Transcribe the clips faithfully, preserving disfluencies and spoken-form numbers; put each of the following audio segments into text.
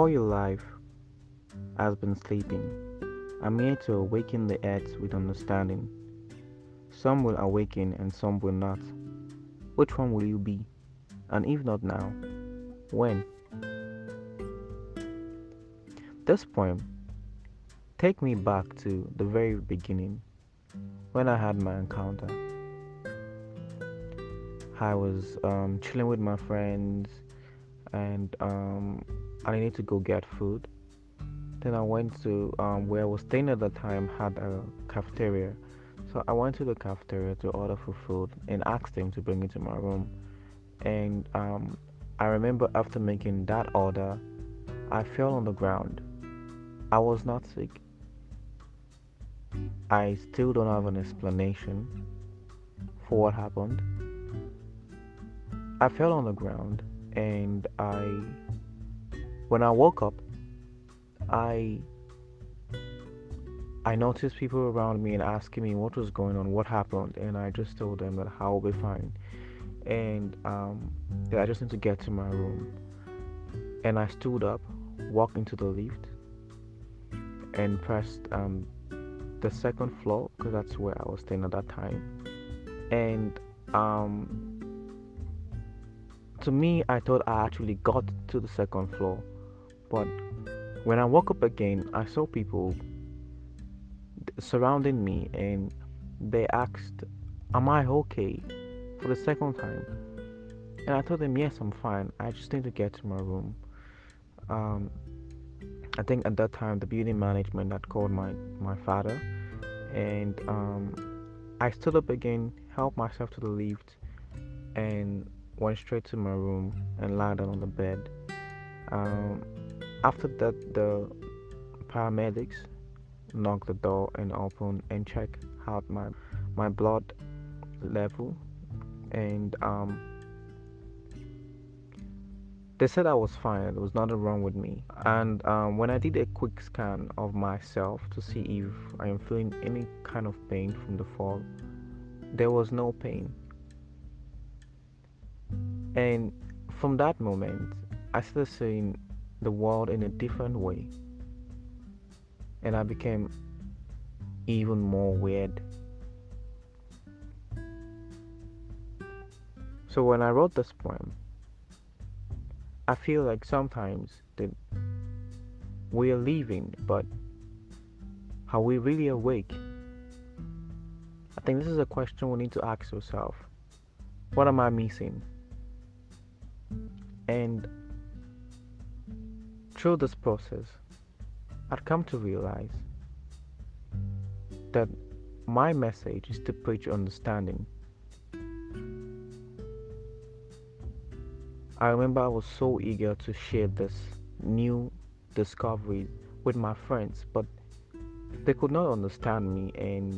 All your life has been sleeping. I'm here to awaken the earth with understanding. Some will awaken and some will not. Which one will you be? And if not now, when? This poem takes me back to the very beginning when I had my encounter. I was um, chilling with my friends and um, I needed to go get food. Then I went to um, where I was staying at the time had a cafeteria. So I went to the cafeteria to order for food and asked them to bring it to my room. And um, I remember after making that order, I fell on the ground. I was not sick. I still don't have an explanation for what happened. I fell on the ground and I... When I woke up, I I noticed people around me and asking me what was going on, what happened, and I just told them that I will be fine, and um, that I just need to get to my room. And I stood up, walked into the lift, and pressed um, the second floor because that's where I was staying at that time. And um, to me, I thought I actually got to the second floor. But when I woke up again, I saw people surrounding me and they asked, am I okay? For the second time. And I told them, yes, I'm fine. I just need to get to my room. Um, I think at that time, the building management had called my, my father. And um, I stood up again, helped myself to the lift, and went straight to my room and lied down on the bed. Um, After that, the paramedics knocked the door and opened and checked out my my blood level, and um, they said I was fine. There was nothing wrong with me. And um, when I did a quick scan of myself to see if I am feeling any kind of pain from the fall, there was no pain. And from that moment, I started seeing the world in a different way, and I became even more weird. So when I wrote this poem, I feel like sometimes that we are leaving, but are we really awake? I think this is a question we need to ask ourselves. What am I missing? And through this process, I'd come to realize that my message is to preach understanding. I remember I was so eager to share this new discovery with my friends, but they could not understand me, and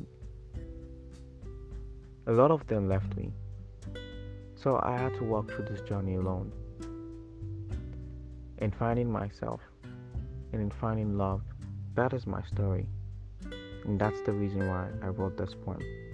a lot of them left me. So I had to walk through this journey alone, and finding myself, and in finding love. That is my story, and that's the reason why I wrote this poem.